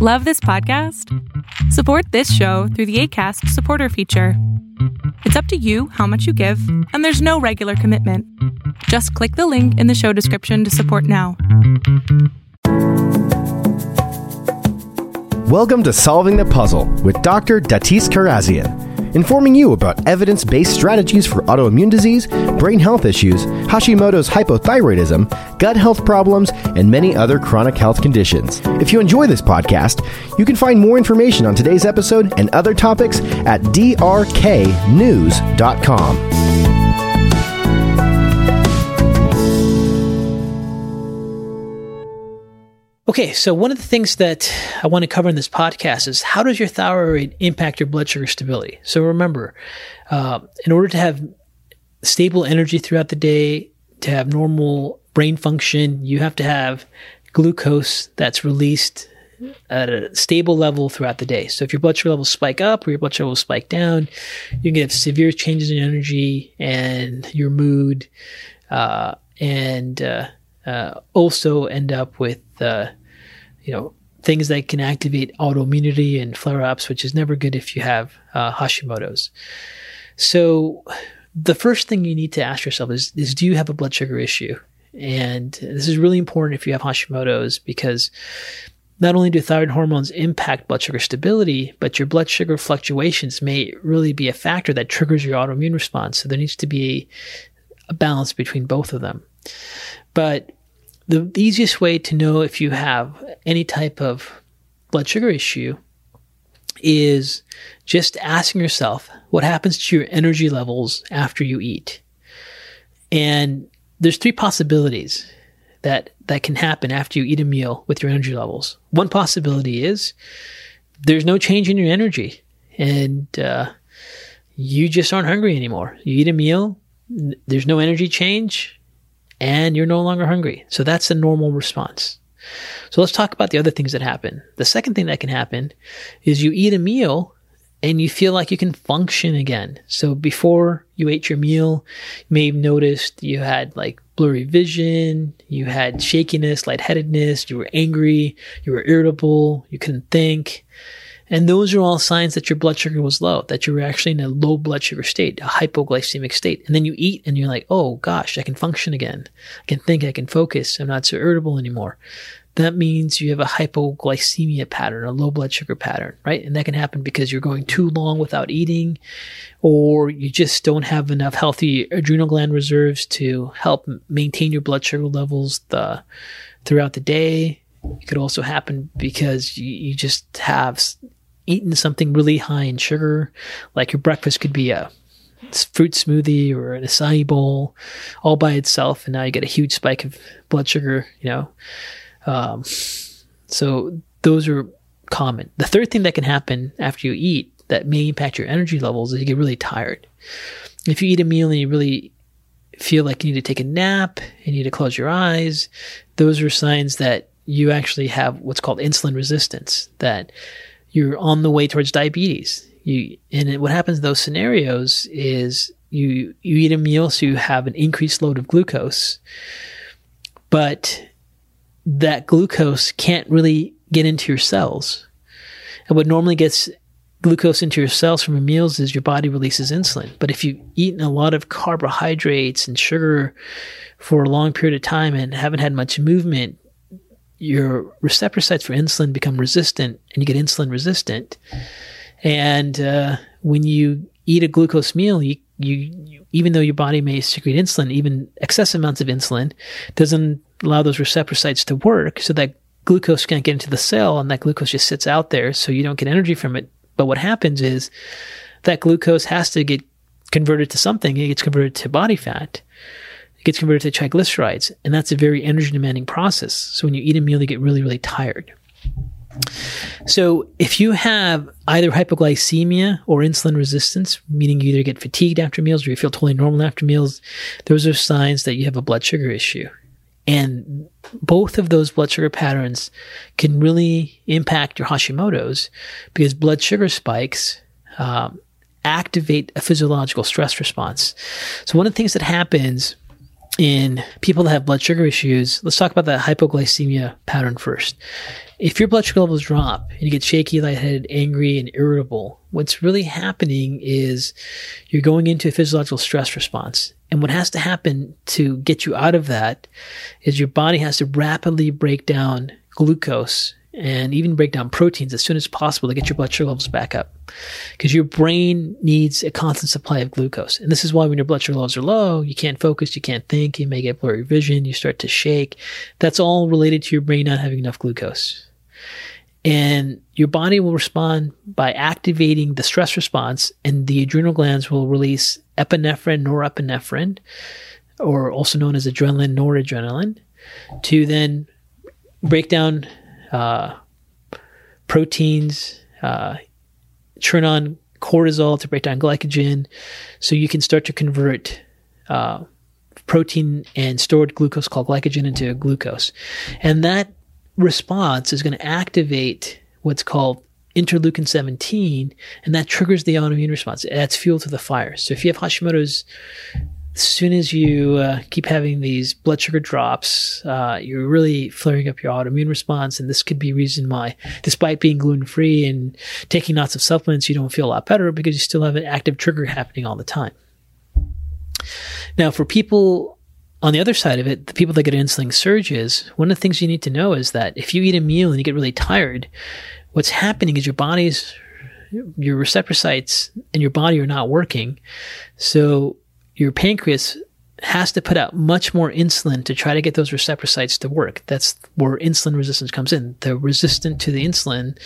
Love this podcast? Support this show through the ACAST supporter feature. It's up to you how much you give, and there's no regular commitment. Just click the link in the show description to support now. Welcome to Solving the Puzzle with Dr. Datis Kharazian, informing you about evidence-based strategies for autoimmune disease, brain health issues, Hashimoto's hypothyroidism, gut health problems, and many other chronic health conditions. If you enjoy this podcast, you can find more information on today's episode and other topics at drknews.com. Okay, so one of the things that I want to cover in this podcast is how does your thyroid impact your blood sugar stability? So remember, in order to have stable energy throughout the day, to have normal brain function, you have to have glucose that's released at a stable level throughout the day. So if your blood sugar levels spike up or your blood sugar levels spike down, you can get severe changes in energy and your mood, and also end up with things that can activate autoimmunity and flare-ups, which is never good if you have Hashimoto's. So the first thing you need to ask yourself is do you have a blood sugar issue? And this is really important if you have Hashimoto's, because not only do thyroid hormones impact blood sugar stability, but your blood sugar fluctuations may really be a factor that triggers your autoimmune response. So there needs to be a balance between both of them. But the easiest way to know if you have any type of blood sugar issue is just asking yourself what happens to your energy levels after you eat. And there's three possibilities that can happen after you eat a meal with your energy levels. One possibility is there's no change in your energy and you just aren't hungry anymore. You eat a meal, there's no energy change, and you're no longer hungry. So that's a normal response. So let's talk about the other things that happen. The second thing that can happen is you eat a meal and you feel like you can function again. So before you ate your meal, you may have noticed you had like blurry vision, you had shakiness, lightheadedness, you were angry, you were irritable, you couldn't think. And those are all signs that your blood sugar was low, that you were actually in a low blood sugar state, a hypoglycemic state. And then you eat and you're like, oh gosh, I can function again. I can think, I can focus. I'm not so irritable anymore. That means you have a hypoglycemia pattern, a low blood sugar pattern, right? And that can happen because you're going too long without eating, or you just don't have enough healthy adrenal gland reserves to help maintain your blood sugar levels throughout the day. It could also happen because you just have eaten something really high in sugar, like your breakfast could be a fruit smoothie or an acai bowl all by itself, and now you get a huge spike of blood sugar, so those are common. The third thing that can happen after you eat that may impact your energy levels is you get really tired. If you eat a meal and you really feel like you need to take a nap, you need to close your eyes, those are signs that you actually have what's called insulin resistance, that you're on the way towards diabetes. What happens in those scenarios is you eat a meal, so you have an increased load of glucose, but that glucose can't really get into your cells. And what normally gets glucose into your cells from your meals is your body releases insulin. But if you've eaten a lot of carbohydrates and sugar for a long period of time and haven't had much movement, your receptor sites for insulin become resistant and you get insulin resistant. And when you eat a glucose meal, you even though your body may secrete insulin, even excessive amounts of insulin doesn't allow those receptor sites to work, so that glucose can't get into the cell and that glucose just sits out there, so you don't get energy from it. But what happens is that glucose has to get converted to something. It gets converted to body fat. It gets converted to triglycerides, and that's a very energy-demanding process. So when you eat a meal, you get really, really tired. So if you have either hypoglycemia or insulin resistance, meaning you either get fatigued after meals or you feel totally normal after meals, those are signs that you have a blood sugar issue. And both of those blood sugar patterns can really impact your Hashimoto's, because blood sugar spikes activate a physiological stress response. So one of the things that happens in people that have blood sugar issues, let's talk about the hypoglycemia pattern first. If your blood sugar levels drop and you get shaky, lightheaded, angry, and irritable, what's really happening is you're going into a physiological stress response. And what has to happen to get you out of that is your body has to rapidly break down glucose and even break down proteins as soon as possible to get your blood sugar levels back up. Because your brain needs a constant supply of glucose. And this is why when your blood sugar levels are low, you can't focus, you can't think, you may get blurry vision, you start to shake. That's all related to your brain not having enough glucose. And your body will respond by activating the stress response, and the adrenal glands will release epinephrine, norepinephrine, or also known as adrenaline, noradrenaline, to then break down proteins, turn on cortisol to break down glycogen, so you can start to convert protein and stored glucose called glycogen into glucose. And that response is going to activate what's called interleukin 17, and that triggers the autoimmune response. It adds fuel to the fire. So if you have Hashimoto's, as soon as you keep having these blood sugar drops, you're really flaring up your autoimmune response. And this could be a reason why, despite being gluten-free and taking lots of supplements, you don't feel a lot better, because you still have an active trigger happening all the time. Now, for people on the other side of it, the people that get insulin surges, one of the things you need to know is that if you eat a meal and you get really tired, what's happening is your receptor sites and your body are not working. So your pancreas has to put out much more insulin to try to get those receptor sites to work. That's where insulin resistance comes in. They're resistant to the insulin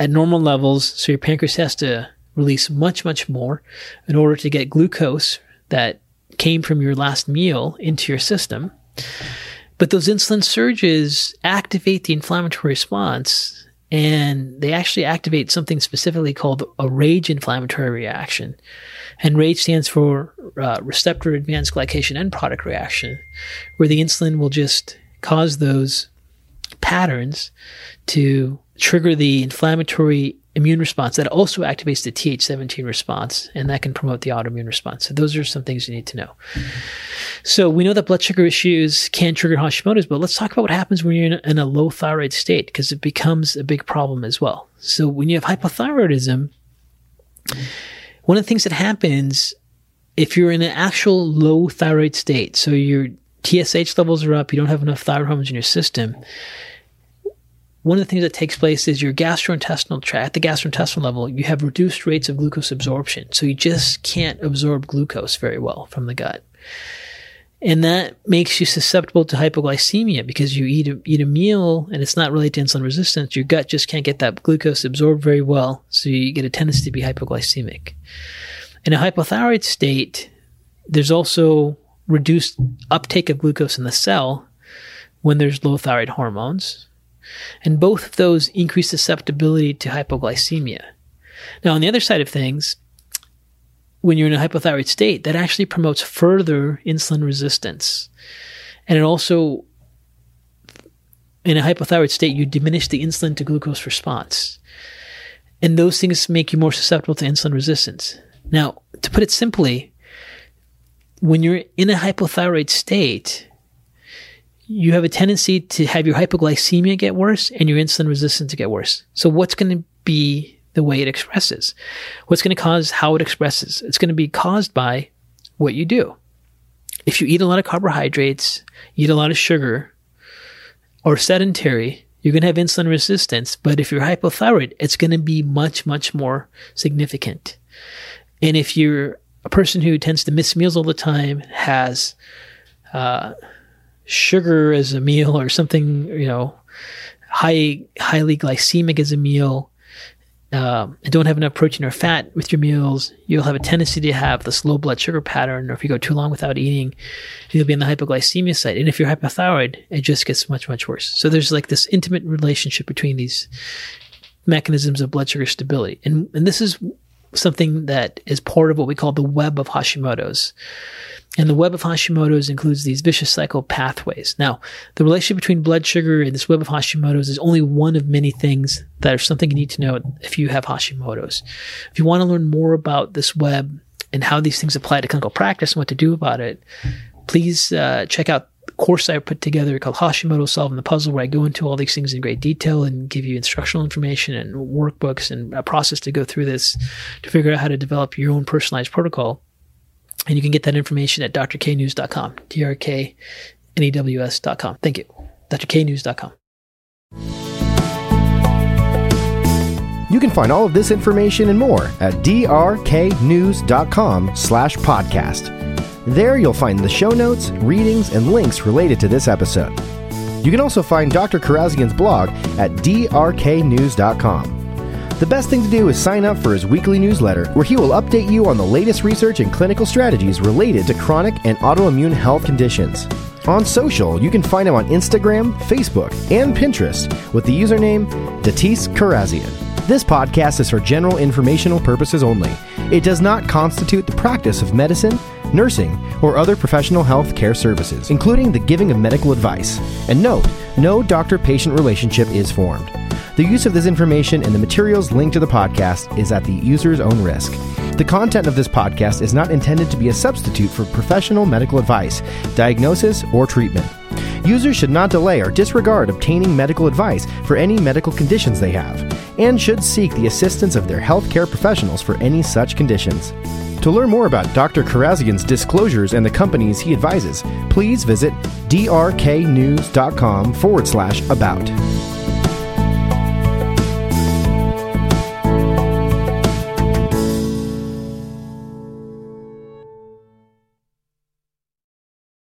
at normal levels, so your pancreas has to release much, much more in order to get glucose that came from your last meal into your system. But those insulin surges activate the inflammatory response, and they actually activate something specifically called a RAGE inflammatory reaction. And RAGE stands for receptor advanced glycation end product reaction, where the insulin will just cause those patterns to trigger the inflammatory immune response that also activates the TH17 response, and that can promote the autoimmune response. So those are some things you need to know. Mm-hmm. So we know that blood sugar issues can trigger Hashimoto's, but let's talk about what happens when you're in a low thyroid state, because it becomes a big problem as well. So when you have hypothyroidism, one of the things that happens if you're in an actual low thyroid state, so your TSH levels are up, you don't have enough thyroid hormones in your system, one of the things that takes place is your gastrointestinal tract, at the gastrointestinal level, you have reduced rates of glucose absorption. So you just can't absorb glucose very well from the gut. And that makes you susceptible to hypoglycemia, because you eat a meal and it's not related to insulin resistance. Your gut just can't get that glucose absorbed very well. So you get a tendency to be hypoglycemic. In a hypothyroid state, there's also reduced uptake of glucose in the cell when there's low thyroid hormones. And both of those increase susceptibility to hypoglycemia. Now, on the other side of things, when you're in a hypothyroid state, that actually promotes further insulin resistance. And it also, in a hypothyroid state, you diminish the insulin to glucose response. And those things make you more susceptible to insulin resistance. Now, to put it simply, when you're in a hypothyroid state, you have a tendency to have your hypoglycemia get worse and your insulin resistance to get worse. So what's going to be the way it expresses? What's going to cause how it expresses? It's going to be caused by what you do. If you eat a lot of carbohydrates, eat a lot of sugar, or sedentary, you're going to have insulin resistance. But if you're hypothyroid, it's going to be much, much more significant. And if you're a person who tends to miss meals all the time, has sugar as a meal, or something, highly glycemic as a meal, and don't have enough protein or fat with your meals, you'll have a tendency to have this low blood sugar pattern. Or if you go too long without eating, you'll be on the hypoglycemia side. And if you're hypothyroid, it just gets much, much worse. So there's like this intimate relationship between these mechanisms of blood sugar stability. And this is something that is part of what we call the web of Hashimoto's. And the web of Hashimoto's includes these vicious cycle pathways. Now, the relationship between blood sugar and this web of Hashimoto's is only one of many things that are something you need to know if you have Hashimoto's. If you want to learn more about this web and how these things apply to clinical practice and what to do about it, please check out course I put together called Hashimoto's Solving the Puzzle, where I go into all these things in great detail and give you instructional information and workbooks and a process to go through this to figure out how to develop your own personalized protocol. And you can get that information at drknews.com, drknews.com. Thank you. drknews.com. You can find all of this information and more at drknews.com/podcast. There you'll find the show notes, readings, and links related to this episode. You can also find Dr. Kharazian's blog at drknews.com. The best thing to do is sign up for his weekly newsletter, where he will update you on the latest research and clinical strategies related to chronic and autoimmune health conditions. On social, you can find him on Instagram, Facebook, and Pinterest with the username Datis Kharazian. This podcast is for general informational purposes only. It does not constitute the practice of medicine, nursing, or other professional health care services, including the giving of medical advice. And note, no doctor-patient relationship is formed. The use of this information and the materials linked to the podcast is at the user's own risk. The content of this podcast is not intended to be a substitute for professional medical advice, diagnosis, or treatment. Users should not delay or disregard obtaining medical advice for any medical conditions they have, and should seek the assistance of their healthcare professionals for any such conditions. To learn more about Dr. Kharazian's disclosures and the companies he advises, please visit drknews.com/about.